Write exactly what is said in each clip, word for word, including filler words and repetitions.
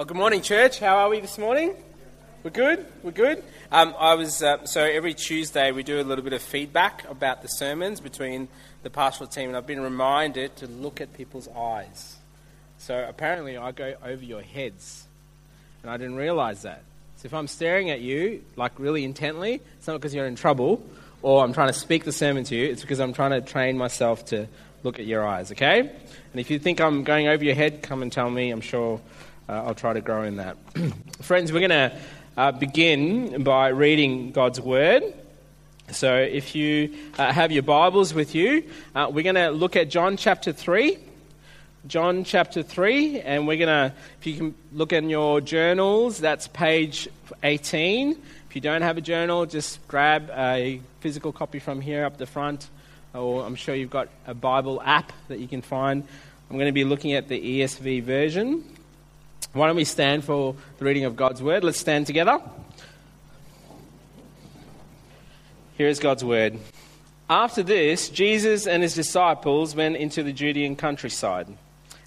Oh, good morning, church. How are we this morning? We're good? We're good? Um, I was uh, so every Tuesday we do a little bit of feedback about the sermons between the pastoral team, and I've been reminded to look at people's eyes. So apparently I go over your heads, and I didn't realise that. So if I'm staring at you, like, really intently, it's not because you're in trouble or I'm trying to speak the sermon to you. It's because I'm trying to train myself to look at your eyes, okay? And if you think I'm going over your head, come and tell me. I'm sure... Uh, I'll try to grow in that. Friends, we're going to uh, begin by reading God's Word. So if you uh, have your Bibles with you, uh, we're going to look at John chapter three. John chapter three, and we're going to, if you can look in your journals, that's page eighteen. If you don't have a journal, just grab a physical copy from here up the front, or I'm sure you've got a Bible app that you can find. I'm going to be looking at the E S V version. Why don't we stand for the reading of God's Word? Let's stand together. Here is God's Word. After this, Jesus and his disciples went into the Judean countryside. And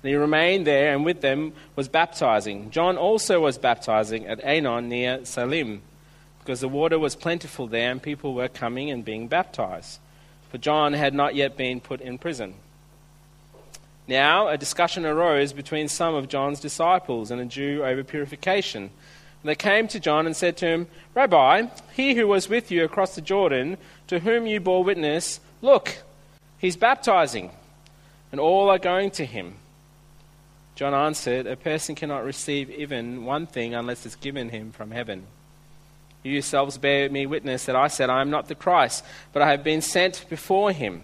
he remained there, and with them was baptizing. John also was baptizing at Aenon near Salim, because the water was plentiful there, and people were coming and being baptized. For John had not yet been put in prison. Now a discussion arose between some of John's disciples and a Jew over purification. And they came to John and said to him, "Rabbi, he who was with you across the Jordan, to whom you bore witness, look, he's baptizing, and all are going to him." John answered, "A person cannot receive even one thing unless it's given him from heaven. You yourselves bear me witness that I said, I am not the Christ, but I have been sent before him.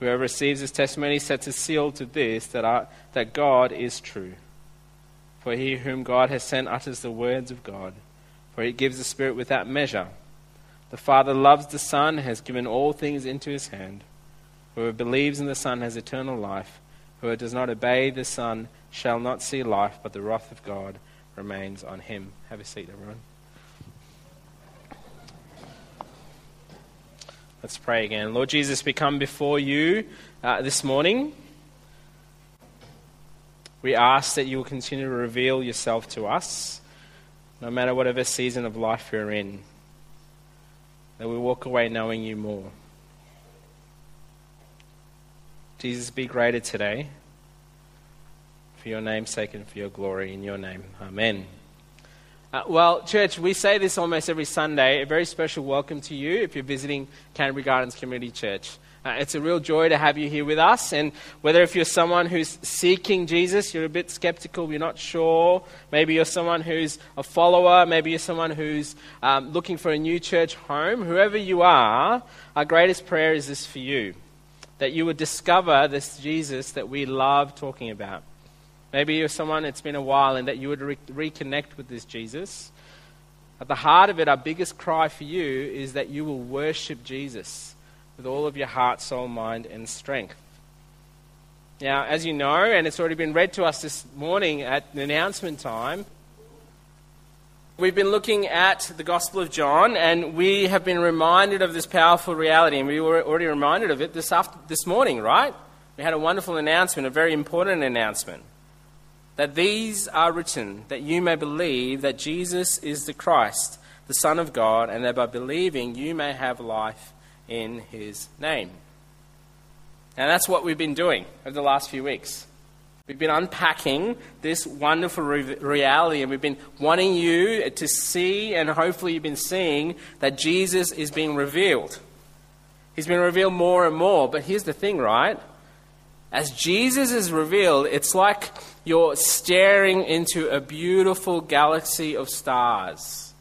Whoever receives his testimony sets a seal to this, that I, that God is true. For he whom God has sent utters the words of God, for he gives the Spirit without measure. The Father loves the Son, has given all things into his hand. Whoever believes in the Son has eternal life. Whoever does not obey the Son shall not see life, but the wrath of God remains on him." Have a seat, everyone. Let's pray again. Lord Jesus, we come before you uh, this morning. We ask that you will continue to reveal yourself to us, no matter whatever season of life we're in, that we walk away knowing you more. Jesus, be greater today, for your name's sake and for your glory, in your name. Amen. Uh, well, church, we say this almost every Sunday. A very special welcome to you if you're visiting Canterbury Gardens Community Church. Uh, it's a real joy to have you here with us. And whether if you're someone who's seeking Jesus, you're a bit skeptical, you're not sure. Maybe you're someone who's a follower. Maybe you're someone who's um, looking for a new church home. Whoever you are, our greatest prayer is this for you, that you would discover this Jesus that we love talking about. Maybe you're someone, it's been a while, and that you would re- reconnect with this Jesus. At the heart of it, our biggest cry for you is that you will worship Jesus with all of your heart, soul, mind, and strength. Now, as you know, and it's already been read to us this morning at the announcement time, we've been looking at the Gospel of John, and we have been reminded of this powerful reality, and we were already reminded of it this after, this morning, right? We had a wonderful announcement, a very important announcement. That these are written, that you may believe that Jesus is the Christ, the Son of God, and that by believing you may have life in his name. And that's what we've been doing over the last few weeks. We've been unpacking this wonderful re- reality, and we've been wanting you to see, and hopefully you've been seeing, that Jesus is being revealed. He's been revealed more and more, but here's the thing, right? As Jesus is revealed, it's like you're staring into a beautiful galaxy of stars.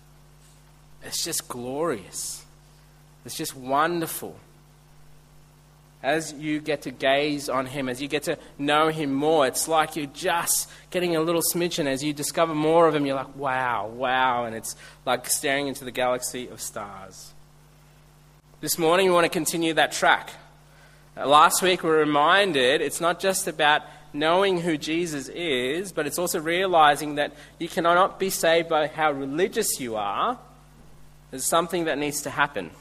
It's just glorious. It's just wonderful. as you get to gaze on him, as you get to know him more, it's like you're just getting a little smidgen. As you discover more of him, you're like, wow, wow. And it's like staring into the galaxy of stars. This morning, we want to continue that track. Uh, last week, we were reminded it's not just about knowing who Jesus is, but it's also realizing that you cannot be saved by how religious you are. There's something that needs to happen.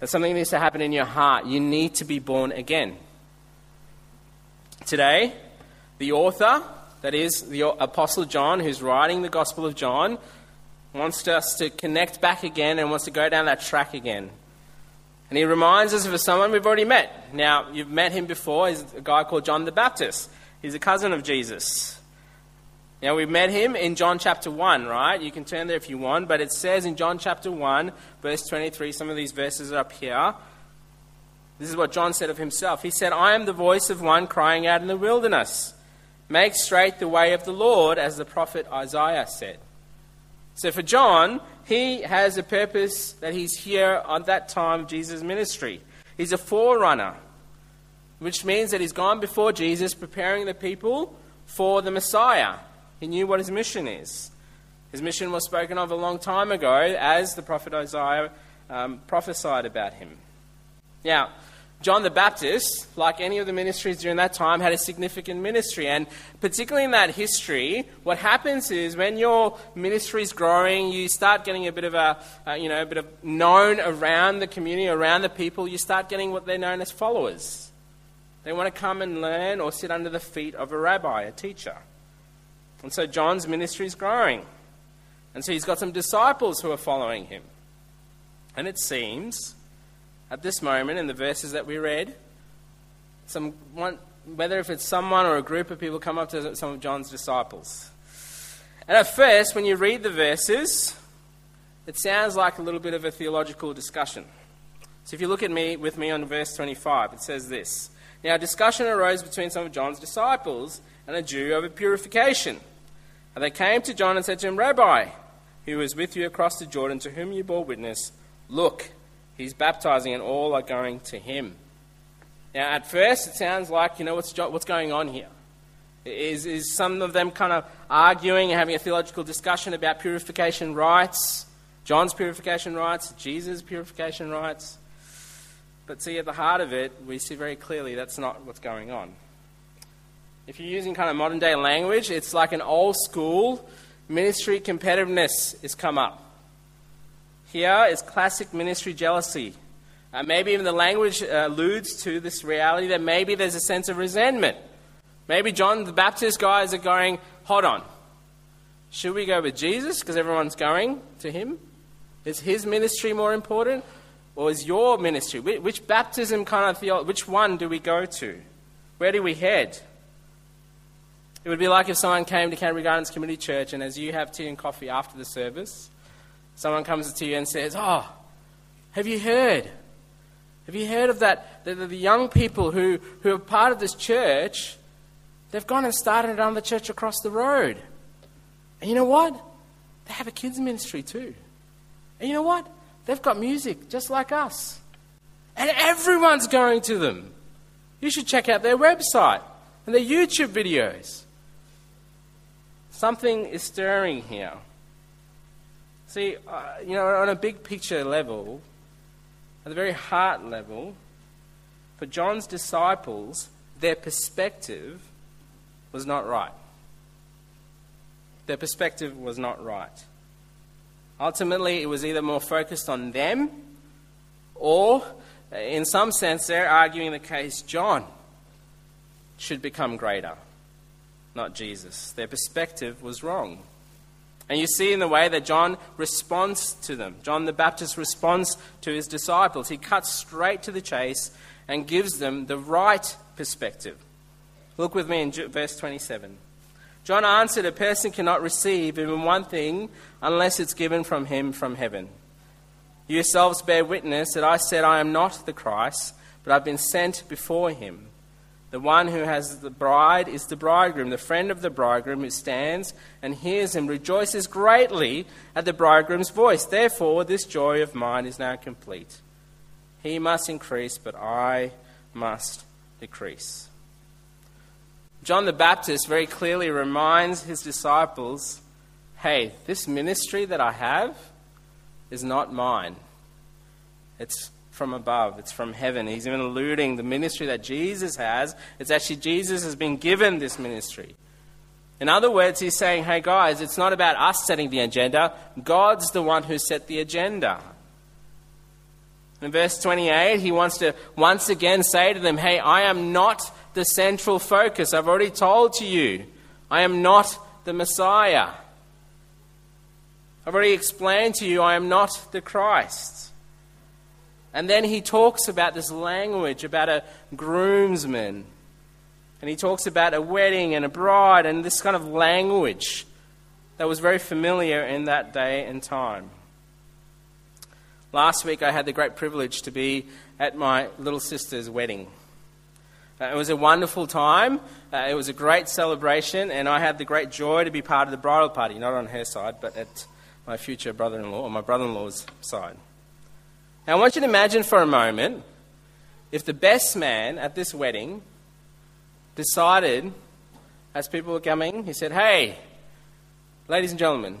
There's something that needs to happen in your heart. You need to be born again. Today, the author, that is the Apostle John, who's writing the Gospel of John, wants us to connect back again and wants to go down that track again. And he reminds us of someone we've already met. Now, you've met him before. He's a guy called John the Baptist. He's a cousin of Jesus. Now, we've met him in John chapter one, right? You can turn there if you want. But it says in John chapter one, verse twenty-three, some of these verses are up here. This is what John said of himself. He said, "I am the voice of one crying out in the wilderness. Make straight the way of the Lord, as the prophet Isaiah said." So for John, he has a purpose that he's here on that time of Jesus' ministry. He's a forerunner, which means that he's gone before Jesus, preparing the people for the Messiah. He knew what his mission is. His mission was spoken of a long time ago, as the prophet Isaiah um, prophesied about him. Now, John the Baptist, like any of the ministries during that time, had a significant ministry. And particularly in that history, what happens is when your ministry is growing, you start getting a bit of a, uh, you know, a bit of known around the community, around the people. You start getting what they're known as followers. They want to come and learn or sit under the feet of a rabbi, a teacher. And so John's ministry is growing. And so he's got some disciples who are following him. And it seems, at this moment, in the verses that we read, some one, whether if it's someone or a group of people come up to some of John's disciples. And at first, when you read the verses, it sounds like a little bit of a theological discussion. So if you look at me with me on verse twenty-five, it says this. "Now, a discussion arose between some of John's disciples and a Jew over purification. And they came to John and said to him, 'Rabbi, who was with you across the Jordan, to whom you bore witness, look, he's baptizing and all are going to him.'" Now, at first, it sounds like, you know, what's what's going on here? Is, is some of them kind of arguing and having a theological discussion about purification rites, John's purification rites, Jesus' purification rites. But see, at the heart of it, we see very clearly that's not what's going on. If you're using kind of modern day language, it's like an old school ministry competitiveness has come up. Here is classic ministry jealousy. Uh, maybe even the language uh, alludes to this reality that maybe there's a sense of resentment. Maybe John the Baptist guys are going, hold on, should we go with Jesus because everyone's going to him? Is his ministry more important, or is your ministry? Which, which baptism kind of theology, which one do we go to? Where do we head? It would be like if someone came to Canterbury Gardens Community Church, and as you have tea and coffee after the service, someone comes to you and says, "Oh, have you heard? Have you heard of that? The, the, the young people who, who are part of this church, they've gone and started another church across the road. And you know what? They have a kids ministry too. And you know what? They've got music just like us. And everyone's going to them. You should check out their website and their YouTube videos." Something is stirring here. See, uh, you know, on a big picture level, at the very heart level, for John's disciples, their perspective was not right. Their perspective was not right. Ultimately, it was either more focused on them, or in some sense, they're arguing the case John should become greater, not Jesus. Their perspective was wrong. And you see in the way that John responds to them. John the Baptist responds to his disciples. He cuts straight to the chase and gives them the right perspective. Look with me in verse twenty-seven. "John answered, 'A person cannot receive even one thing unless it's given from him from heaven. You yourselves bear witness that I said, I am not the Christ, but I've been sent before him. The one who has the bride is the bridegroom. The friend of the bridegroom who stands and hears him rejoices greatly at the bridegroom's voice. Therefore, this joy of mine is now complete. He must increase, but I must decrease. John the Baptist very clearly reminds his disciples, hey, this ministry that I have is not mine. It's from above. It's from heaven. He's even alluding the ministry that Jesus has. It's actually Jesus has been given this ministry. In other words, he's saying, hey guys, it's not about us setting the agenda. God's the one who set the agenda. In verse twenty-eight, he wants to once again say to them, hey, I am not the central focus. I've already told to you, I am not the Messiah. I've already explained to you, I am not the Christ. And then he talks about this language, about a groomsman. And he talks about a wedding and a bride and this kind of language that was very familiar in that day and time. Last week I had the great privilege to be at my little sister's wedding. Uh, it was a wonderful time. Uh, it was a great celebration, and I had the great joy to be part of the bridal party, not on her side, but at my future brother-in-law or my brother-in-law's side. Now I want you to imagine for a moment if the best man at this wedding decided, as people were coming, he said, hey, ladies and gentlemen,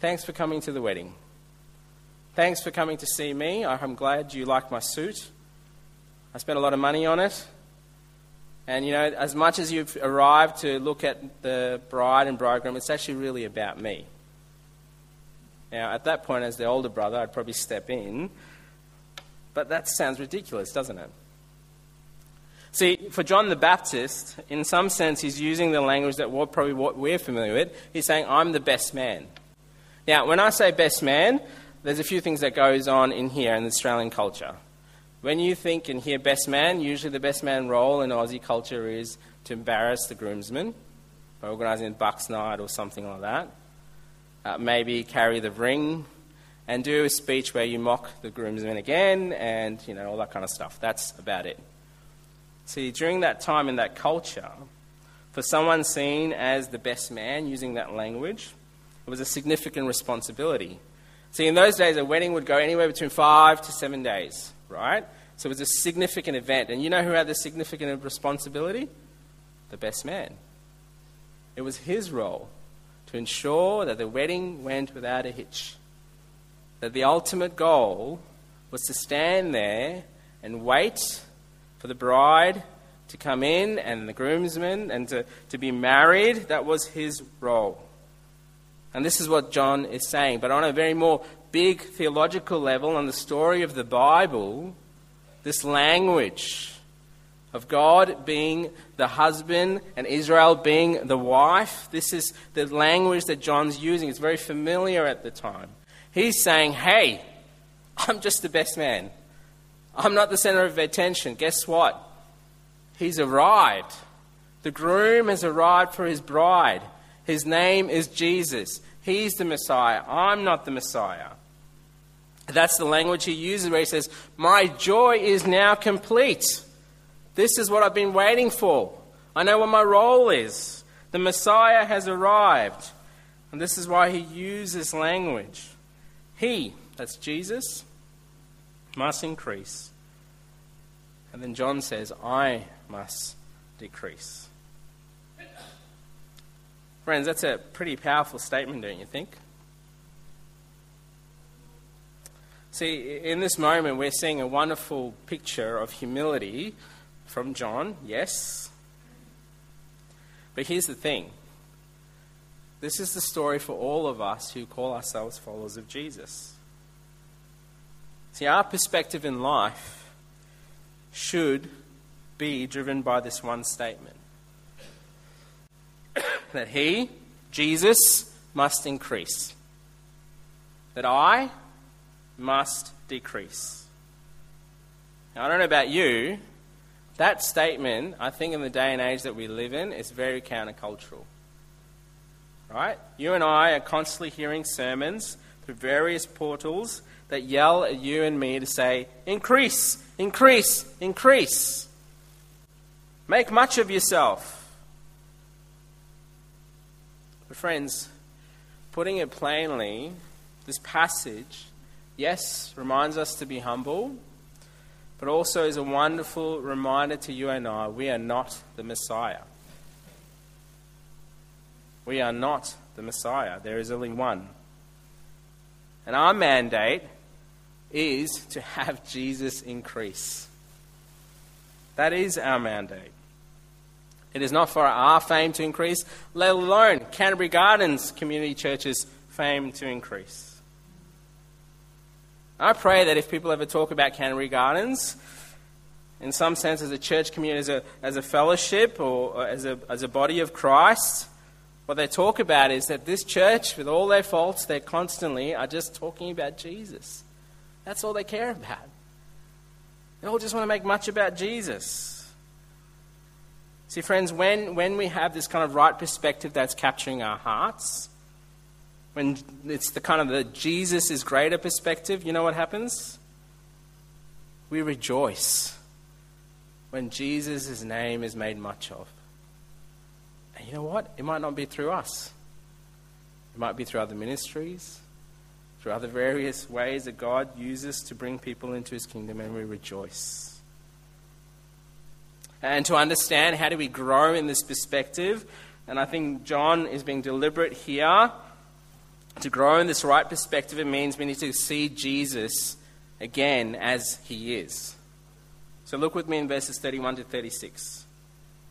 thanks for coming to the wedding. Thanks for coming to see me. I'm glad you like my suit. I spent a lot of money on it. And, you know, as much as you've arrived to look at the bride and bridegroom, it's actually really about me. Now, at that point, as the older brother, I'd probably step in. But that sounds ridiculous, doesn't it? See, for John the Baptist, in some sense, he's using the language that we're probably what we're familiar with. He's saying, I'm the best man. Now, when I say best man, there's a few things that goes on in here in Australian culture. When you think and hear best man, usually the best man role in Aussie culture is to embarrass the groomsman by organising a bucks night or something like that. Uh, maybe carry the ring and do a speech where you mock the groomsman again and, you know, all that kind of stuff. That's about it. See, during that time in that culture, for someone seen as the best man using that language, it was a significant responsibility. See, in those days, a wedding would go anywhere between five to seven days, right? So it was a significant event. And you know who had the significant responsibility? The best man. It was his role to ensure that the wedding went without a hitch. That the ultimate goal was to stand there and wait for the bride to come in and the groomsmen and to, to be married. That was his role. And this is what John is saying. But on a very more big theological level, on the story of the Bible, this language of God being the husband and Israel being the wife, this is the language that John's using. It's very familiar at the time. He's saying, hey, I'm just the best man. I'm not the center of attention. Guess what? He's arrived. The groom has arrived for his bride. His name is Jesus. He's the Messiah. I'm not the Messiah. That's the language he uses where he says, my joy is now complete. This is what I've been waiting for. I know what my role is. The Messiah has arrived. And this is why he uses language. He, that's Jesus, must increase. And then John says, I must decrease. Friends, that's a pretty powerful statement, don't you think? See, in this moment, we're seeing a wonderful picture of humility from John, yes. But here's the thing. This is the story for all of us who call ourselves followers of Jesus. See, our perspective in life should be driven by this one statement. That he, Jesus, must increase. That I must decrease. Now, I don't know about you, that statement, I think in the day and age that we live in, is very countercultural. Right? You and I are constantly hearing sermons through various portals that yell at you and me to say, increase, increase, increase. Make much of yourself. Friends, putting it plainly, this passage, yes, reminds us to be humble, but also is a wonderful reminder to you and I, we are not the Messiah. We are not the Messiah. There is only one. And our mandate is to have Jesus increase. That is our mandate. It is not for our fame to increase, let alone Canterbury Gardens Community Church's fame to increase. I pray that if people ever talk about Canterbury Gardens, in some sense as a church community, as a, as a fellowship or as a, as a body of Christ, what they talk about is that this church, with all their faults, they constantly are just talking about Jesus. That's all they care about. They all just want to make much about Jesus. See, friends, when, when we have this kind of right perspective that's capturing our hearts, when it's the kind of the Jesus is greater perspective, you know what happens? We rejoice when Jesus' name is made much of. And you know what? It might not be through us. It might be through other ministries, through other various ways that God uses to bring people into his kingdom, and we rejoice. And to understand how do we grow in this perspective, and I think John is being deliberate here, to grow in this right perspective, it means we need to see Jesus again as he is. So look with me in verses thirty-one to thirty-six.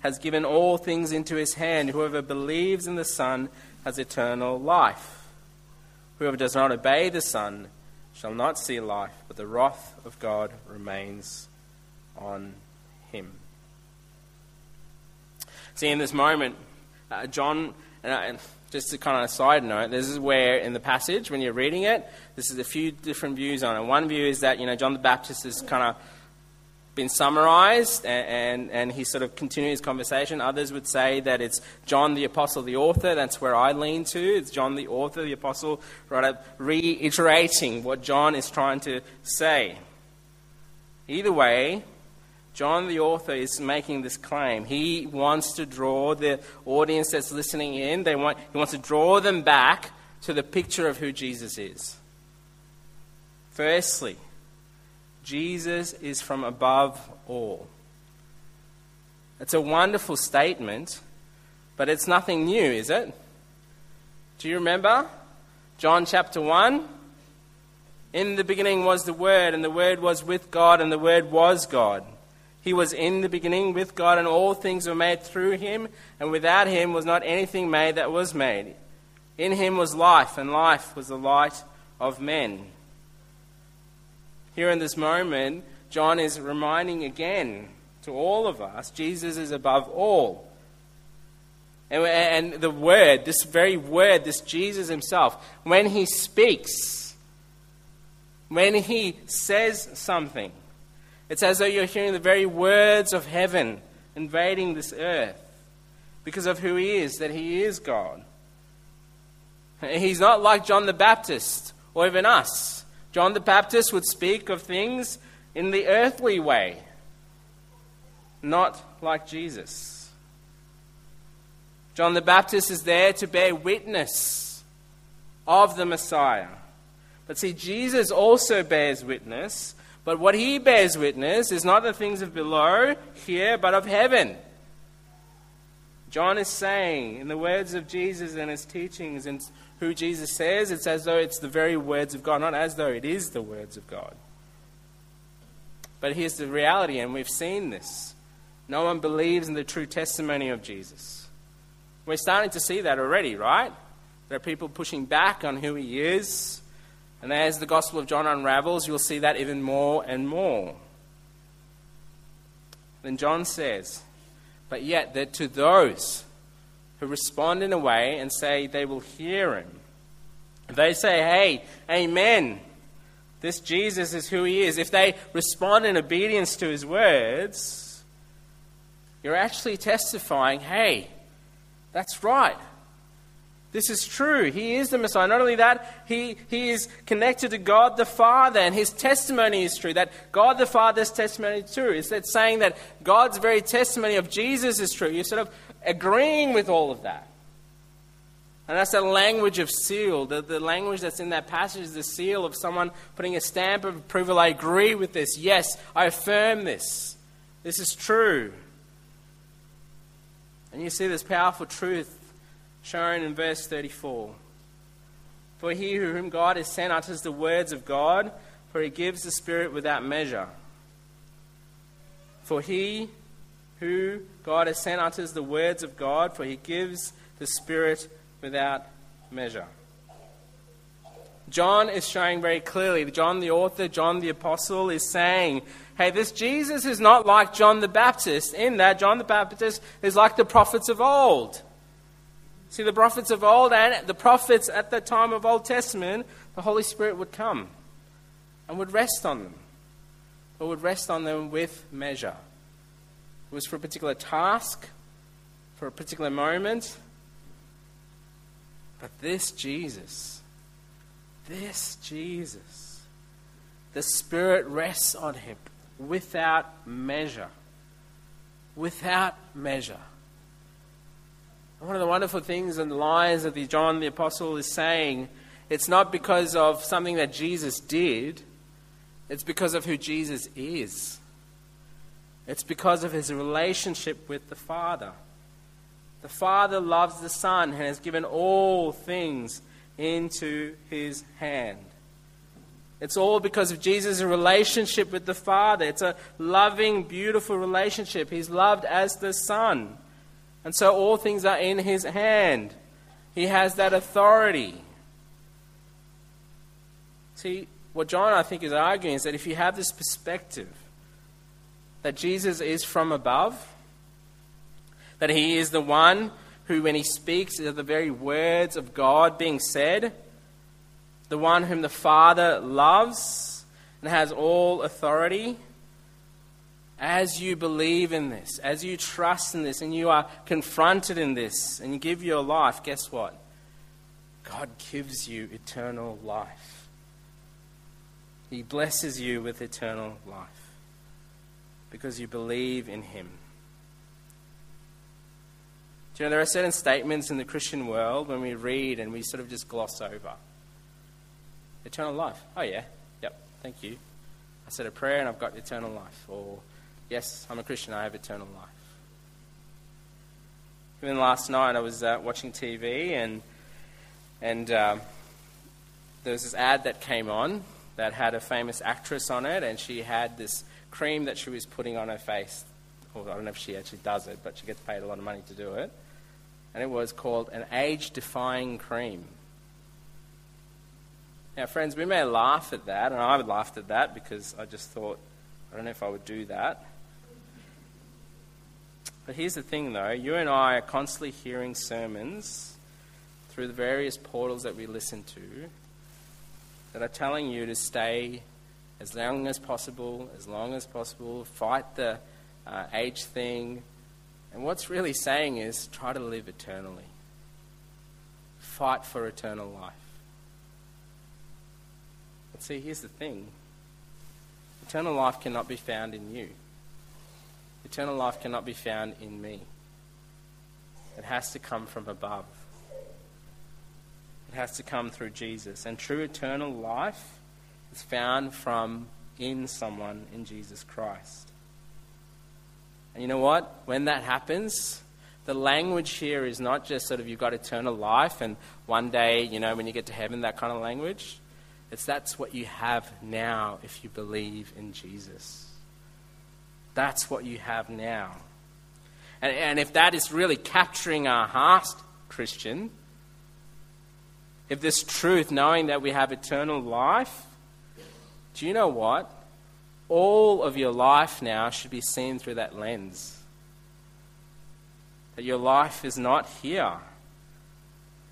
has given all things into his hand. Whoever believes in the Son has eternal life. Whoever does not obey the Son shall not see life, but the wrath of God remains on him." See, in this moment, uh, John, and, I, and just to kind of a side note, this is where in the passage, when you're reading it, this is a few different views on it. One view is that, you know, John the Baptist has kind of been summarized and, and, and he sort of continued his conversation. Others would say that it's John the Apostle, the author. That's where I lean to. It's John the author, the Apostle, right up reiterating what John is trying to say. Either way, John the author is making this claim. He wants to draw the audience that's listening in. They want he wants to draw them back to the picture of who Jesus is. Firstly, Jesus is from above all. It's a wonderful statement, but it's nothing new, is it? Do you remember? John chapter one. In the beginning was the Word, and the Word was with God, and the Word was God. He was in the beginning with God, and all things were made through him, and without him was not anything made that was made. In him was life, and life was the light of men. Here in this moment, John is reminding again to all of us, Jesus is above all. And, and the word, this very word, this Jesus himself, when he speaks, when he says something, it's as though you're hearing the very words of heaven invading this earth because of who he is, that he is God. He's not like John the Baptist or even us. John the Baptist would speak of things in the earthly way, not like Jesus. John the Baptist is there to bear witness of the Messiah. But see, Jesus also bears witness, but what he bears witness is not the things of below, here, but of heaven. John is saying, in the words of Jesus and his teachings and who Jesus says, it's as though it's the very words of God, not as though it is the words of God. But here's the reality, and we've seen this. No one believes in the true testimony of Jesus. We're starting to see that already, right? There are people pushing back on who he is. And as the Gospel of John unravels, you'll see that even more and more. Then John says, "But yet that to those who respond in a way and say they will hear him, if they say, 'Hey, amen, this Jesus is who he is,' if they respond in obedience to his words, you're actually testifying, hey, that's right. This is true. He is the Messiah. Not only that, he, he is connected to God the Father, and his testimony is true. That God the Father's testimony too. It's that saying that God's very testimony of Jesus is true. You're sort of agreeing with all of that. And that's the language of seal. The, the language that's in that passage is the seal of someone putting a stamp of approval. I agree with this. Yes, I affirm this. This is true. And you see this powerful truth shown in verse thirty-four. For he whom God has sent utters the words of God, for he gives the Spirit without measure. For he who God has sent utters the words of God, for he gives the Spirit without measure. John is showing very clearly, John the author, John the apostle is saying, hey, this Jesus is not like John the Baptist, in that John the Baptist is like the prophets of old. See, the prophets of old and the prophets at the time of Old Testament, the Holy Spirit would come and would rest on them, or would rest on them with measure. It was for a particular task, for a particular moment. But this Jesus, this Jesus, the Spirit rests on him without measure, without measure. One of the wonderful things and lies that the John the Apostle is saying, it's not because of something that Jesus did, it's because of who Jesus is. It's because of his relationship with the Father. The Father loves the Son and has given all things into his hand. It's all because of Jesus' relationship with the Father. It's a loving, beautiful relationship. He's loved as the Son. And so all things are in his hand. He has that authority. See, what John, I think, is arguing is that if you have this perspective that Jesus is from above, that he is the one who, when he speaks, are the very words of God being said, the one whom the Father loves and has all authority. As you believe in this, as you trust in this, and you are confronted in this, and you give your life, guess what? God gives you eternal life. He blesses you with eternal life because you believe in him. Do you know, there are certain statements in the Christian world when we read and we sort of just gloss over. Eternal life. Oh, yeah. Yep. Thank you. I said a prayer and I've got eternal life. Or, yes, I'm a Christian, I have eternal life. Even last night I was uh, watching T V and and um, there was this ad that came on that had a famous actress on it, and she had this cream that she was putting on her face. Or I don't know if she actually does it, but she gets paid a lot of money to do it. And it was called an age-defying cream. Now, friends, we may laugh at that, and I laughed at that because I just thought, I don't know if I would do that. But here's the thing, though. You and I are constantly hearing sermons through the various portals that we listen to that are telling you to stay as long as possible, as long as possible, fight the uh, age thing. And what's really saying is try to live eternally. Fight for eternal life. But see, here's the thing. Eternal life cannot be found in you. Eternal life cannot be found in me. It has to come from above. It has to come through Jesus. And true eternal life is found from in someone, in Jesus Christ. And you know what? When that happens, the language here is not just sort of you've got eternal life and one day, you know, when you get to heaven, that kind of language. It's that's what you have now if you believe in Jesus. That's what you have now. And, and if that is really capturing our hearts, Christian, if this truth, knowing that we have eternal life, do you know what? All of your life now should be seen through that lens. That your life is not here.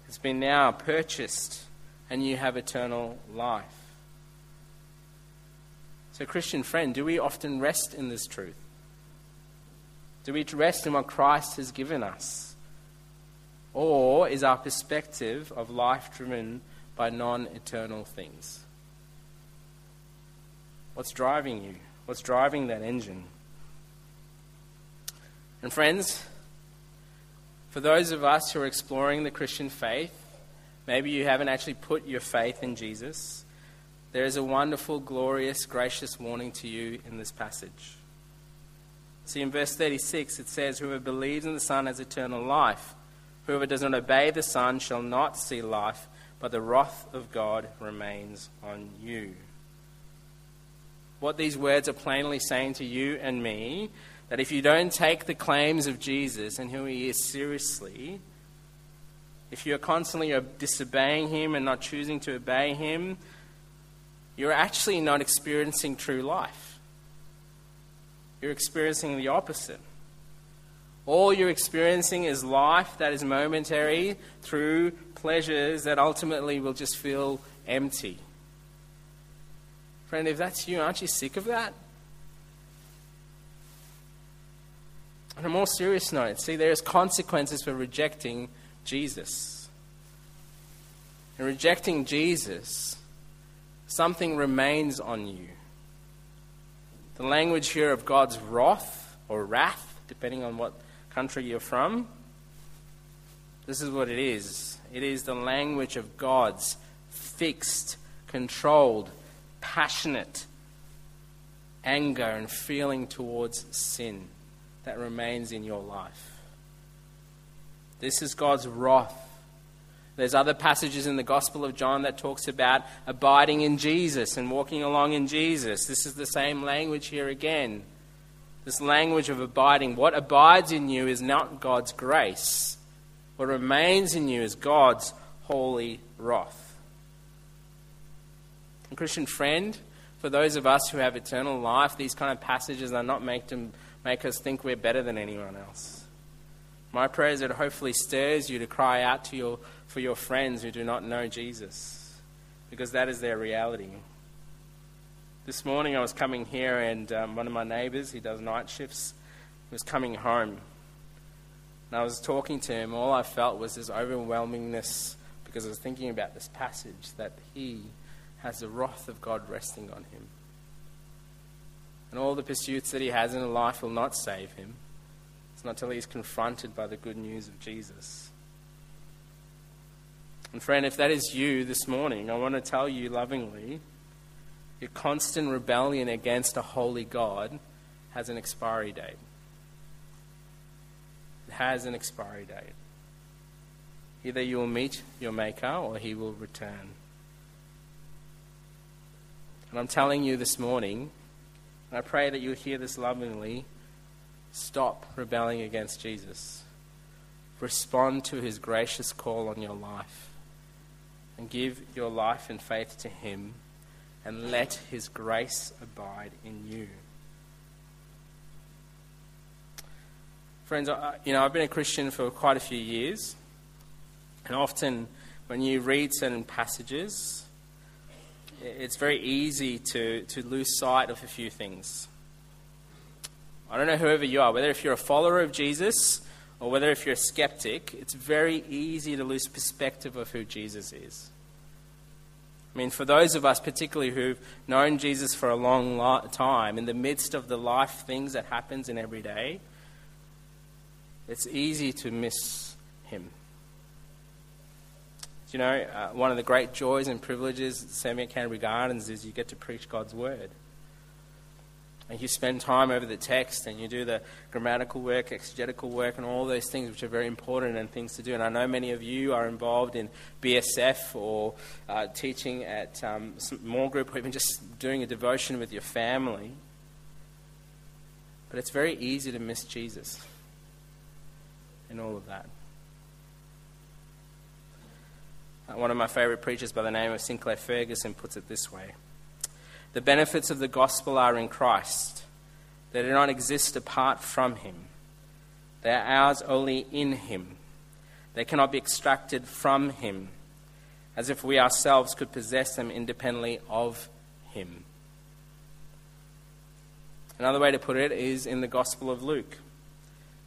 It's been now purchased, and you have eternal life. So, Christian friend, do we often rest in this truth? Do we rest in what Christ has given us? Or is our perspective of life driven by non-eternal things? What's driving you? What's driving that engine? And friends, for those of us who are exploring the Christian faith, maybe you haven't actually put your faith in Jesus, there is a wonderful, glorious, gracious warning to you in this passage. See, in verse thirty-six, it says, "Whoever believes in the Son has eternal life. Whoever does not obey the Son shall not see life, but the wrath of God remains on you." What these words are plainly saying to you and me, that if you don't take the claims of Jesus and who he is seriously, if you're constantly disobeying him and not choosing to obey him, you're actually not experiencing true life. You're experiencing the opposite. All you're experiencing is life that is momentary through pleasures that ultimately will just feel empty. Friend, if that's you, aren't you sick of that? On a more serious note, see, there is consequences for rejecting Jesus. In rejecting Jesus, something remains on you. The language here of God's wrath or wrath, depending on what country you're from, this is what it is. It is the language of God's fixed, controlled, passionate anger and feeling towards sin that remains in your life. This is God's wrath. There's other passages in the Gospel of John that talks about abiding in Jesus and walking along in Jesus. This is the same language here again. This language of abiding. What abides in you is not God's grace. What remains in you is God's holy wrath. And Christian friend, for those of us who have eternal life, these kind of passages are not made to make us think we're better than anyone else. My prayer is that it hopefully stirs you to cry out to your, for your friends who do not know Jesus, because that is their reality. This morning I was coming here and um, one of my neighbours, he does night shifts, was coming home. And I was talking to him, all I felt was this overwhelmingness because I was thinking about this passage that he has the wrath of God resting on him. And all the pursuits that he has in life will not save him. It's not till he's confronted by the good news of Jesus. And friend, if that is you this morning, I want to tell you lovingly, your constant rebellion against a holy God has an expiry date. It has an expiry date. Either you will meet your Maker or he will return. And I'm telling you this morning, and I pray that you hear this lovingly, stop rebelling against Jesus. Respond to his gracious call on your life and give your life and faith to him and let his grace abide in you. Friends, I, you know, I've been a Christian for quite a few years, and often when you read certain passages, it's very easy to, to lose sight of a few things. I don't know whoever you are, whether if you're a follower of Jesus or whether if you're a skeptic, it's very easy to lose perspective of who Jesus is. I mean, for those of us particularly who've known Jesus for a long time, in the midst of the life things that happens in every day, it's easy to miss him. You know, uh, one of the great joys and privileges at Samuel Canterbury Gardens is you get to preach God's word. And you spend time over the text and you do the grammatical work, exegetical work, and all those things which are very important and things to do. And I know many of you are involved in B S F or uh, teaching at um, some more group or even just doing a devotion with your family. But it's very easy to miss Jesus in all of that. One of my favourite preachers by the name of Sinclair Ferguson puts it this way. The benefits of the gospel are in Christ. They do not exist apart from him. They are ours only in him. They cannot be extracted from him, as if we ourselves could possess them independently of him. Another way to put it is in the Gospel of Luke.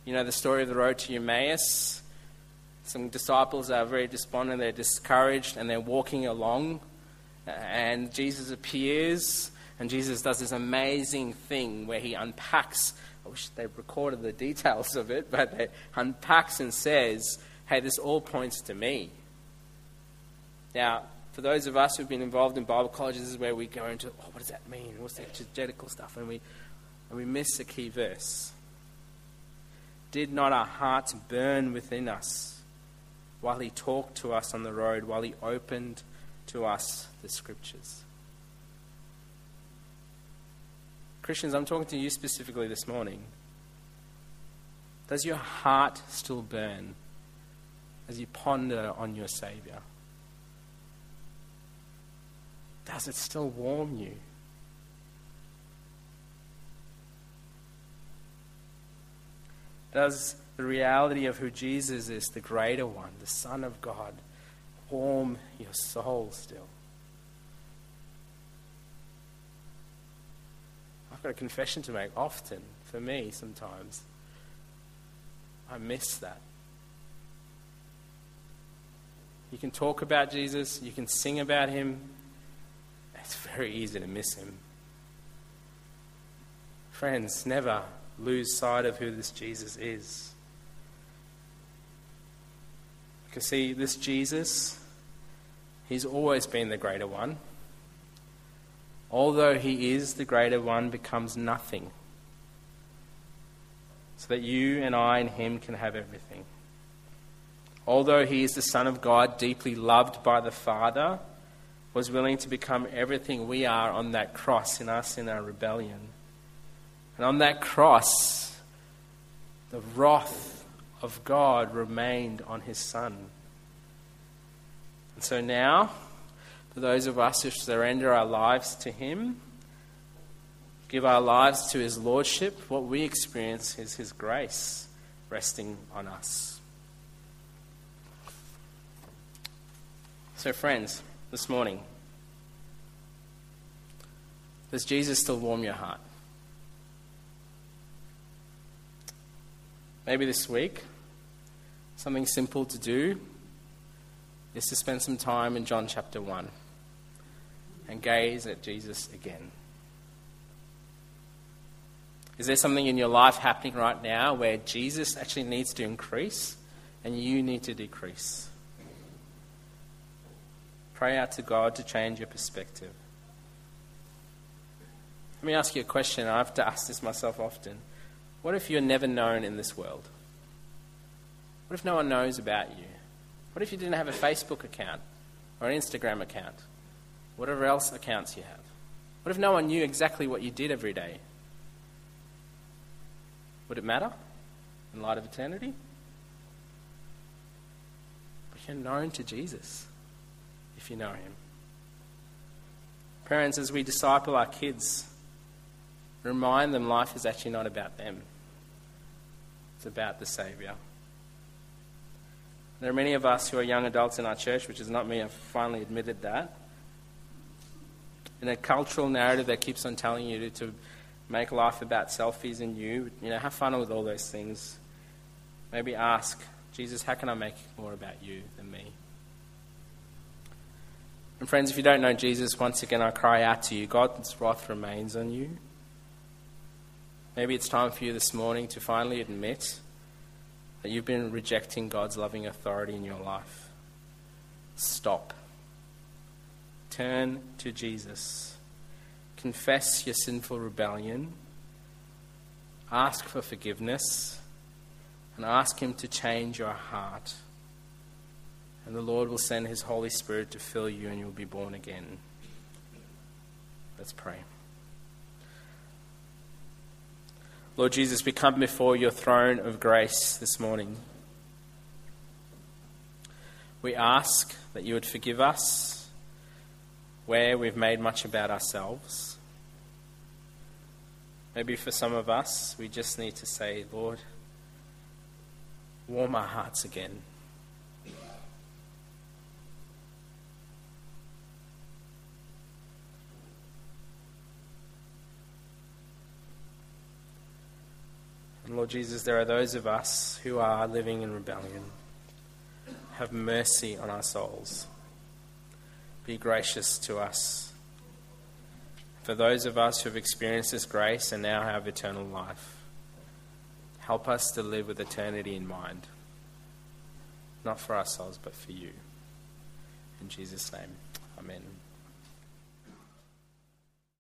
You know the story of the road to Emmaus. Some disciples are very despondent, they're discouraged, and they're walking along. And Jesus appears, and Jesus does this amazing thing where he unpacks. I wish they recorded the details of it, but they unpacks and says, hey, this all points to me. Now, for those of us who've been involved in Bible colleges, this is where we go into, oh, what does that mean? What's the exegetical stuff? And we, and we miss a key verse. Did not our hearts burn within us while he talked to us on the road, while he opened to us the scriptures? Christians, I'm talking to you specifically this morning. Does your heart still burn as you ponder on your Saviour? Does it still warm you? Does the reality of who Jesus is, the greater one, the Son of God, warm your soul still? I've got a confession to make. Often, for me, sometimes, I miss that. You can talk about Jesus, you can sing about him. It's very easy to miss him. Friends, never lose sight of who this Jesus is. Because see, this Jesus, he's always been the greater one. Although he is the greater one, becomes nothing. So that you and I and him can have everything. Although he is the Son of God, deeply loved by the Father, was willing to become everything we are on that cross, in us, in our rebellion. And on that cross, the wrath of God remained on his Son. And so now, for those of us who surrender our lives to him, give our lives to his lordship, what we experience is his grace resting on us. So friends, this morning, does Jesus still warm your heart? Maybe this week, something simple to do is to spend some time in John chapter one and gaze at Jesus again. Is there something in your life happening right now where Jesus actually needs to increase and you need to decrease? Pray out to God to change your perspective. Let me ask you a question. I have to ask this myself often. What if you're never known in this world? What if no one knows about you? What if you didn't have a Facebook account or an Instagram account? Whatever else accounts you have. What if no one knew exactly what you did every day? Would it matter in light of eternity? But you're known to Jesus if you know him. Parents, as we disciple our kids, remind them life is actually not about them. It's about the Saviour. There are many of us who are young adults in our church, which is not me, I've finally admitted that, in a cultural narrative that keeps on telling you to, to make life about selfies and you, you know, have fun with all those things. Maybe ask, Jesus, how can I make more about you than me? And friends, if you don't know Jesus, once again, I cry out to you. God's wrath remains on you. Maybe it's time for you this morning to finally admit that you've been rejecting God's loving authority in your life. Stop. Turn to Jesus. Confess your sinful rebellion. Ask for forgiveness. And ask him to change your heart. And the Lord will send his Holy Spirit to fill you and you'll be born again. Let's pray. Lord Jesus, we come before your throne of grace this morning. We ask that you would forgive us where we've made much about ourselves. Maybe for some of us, we just need to say, Lord, warm our hearts again. And Lord Jesus, there are those of us who are living in rebellion. Have mercy on our souls. Be gracious to us. For those of us who have experienced this grace and now have eternal life, help us to live with eternity in mind. Not for ourselves, but for you. In Jesus' name, amen.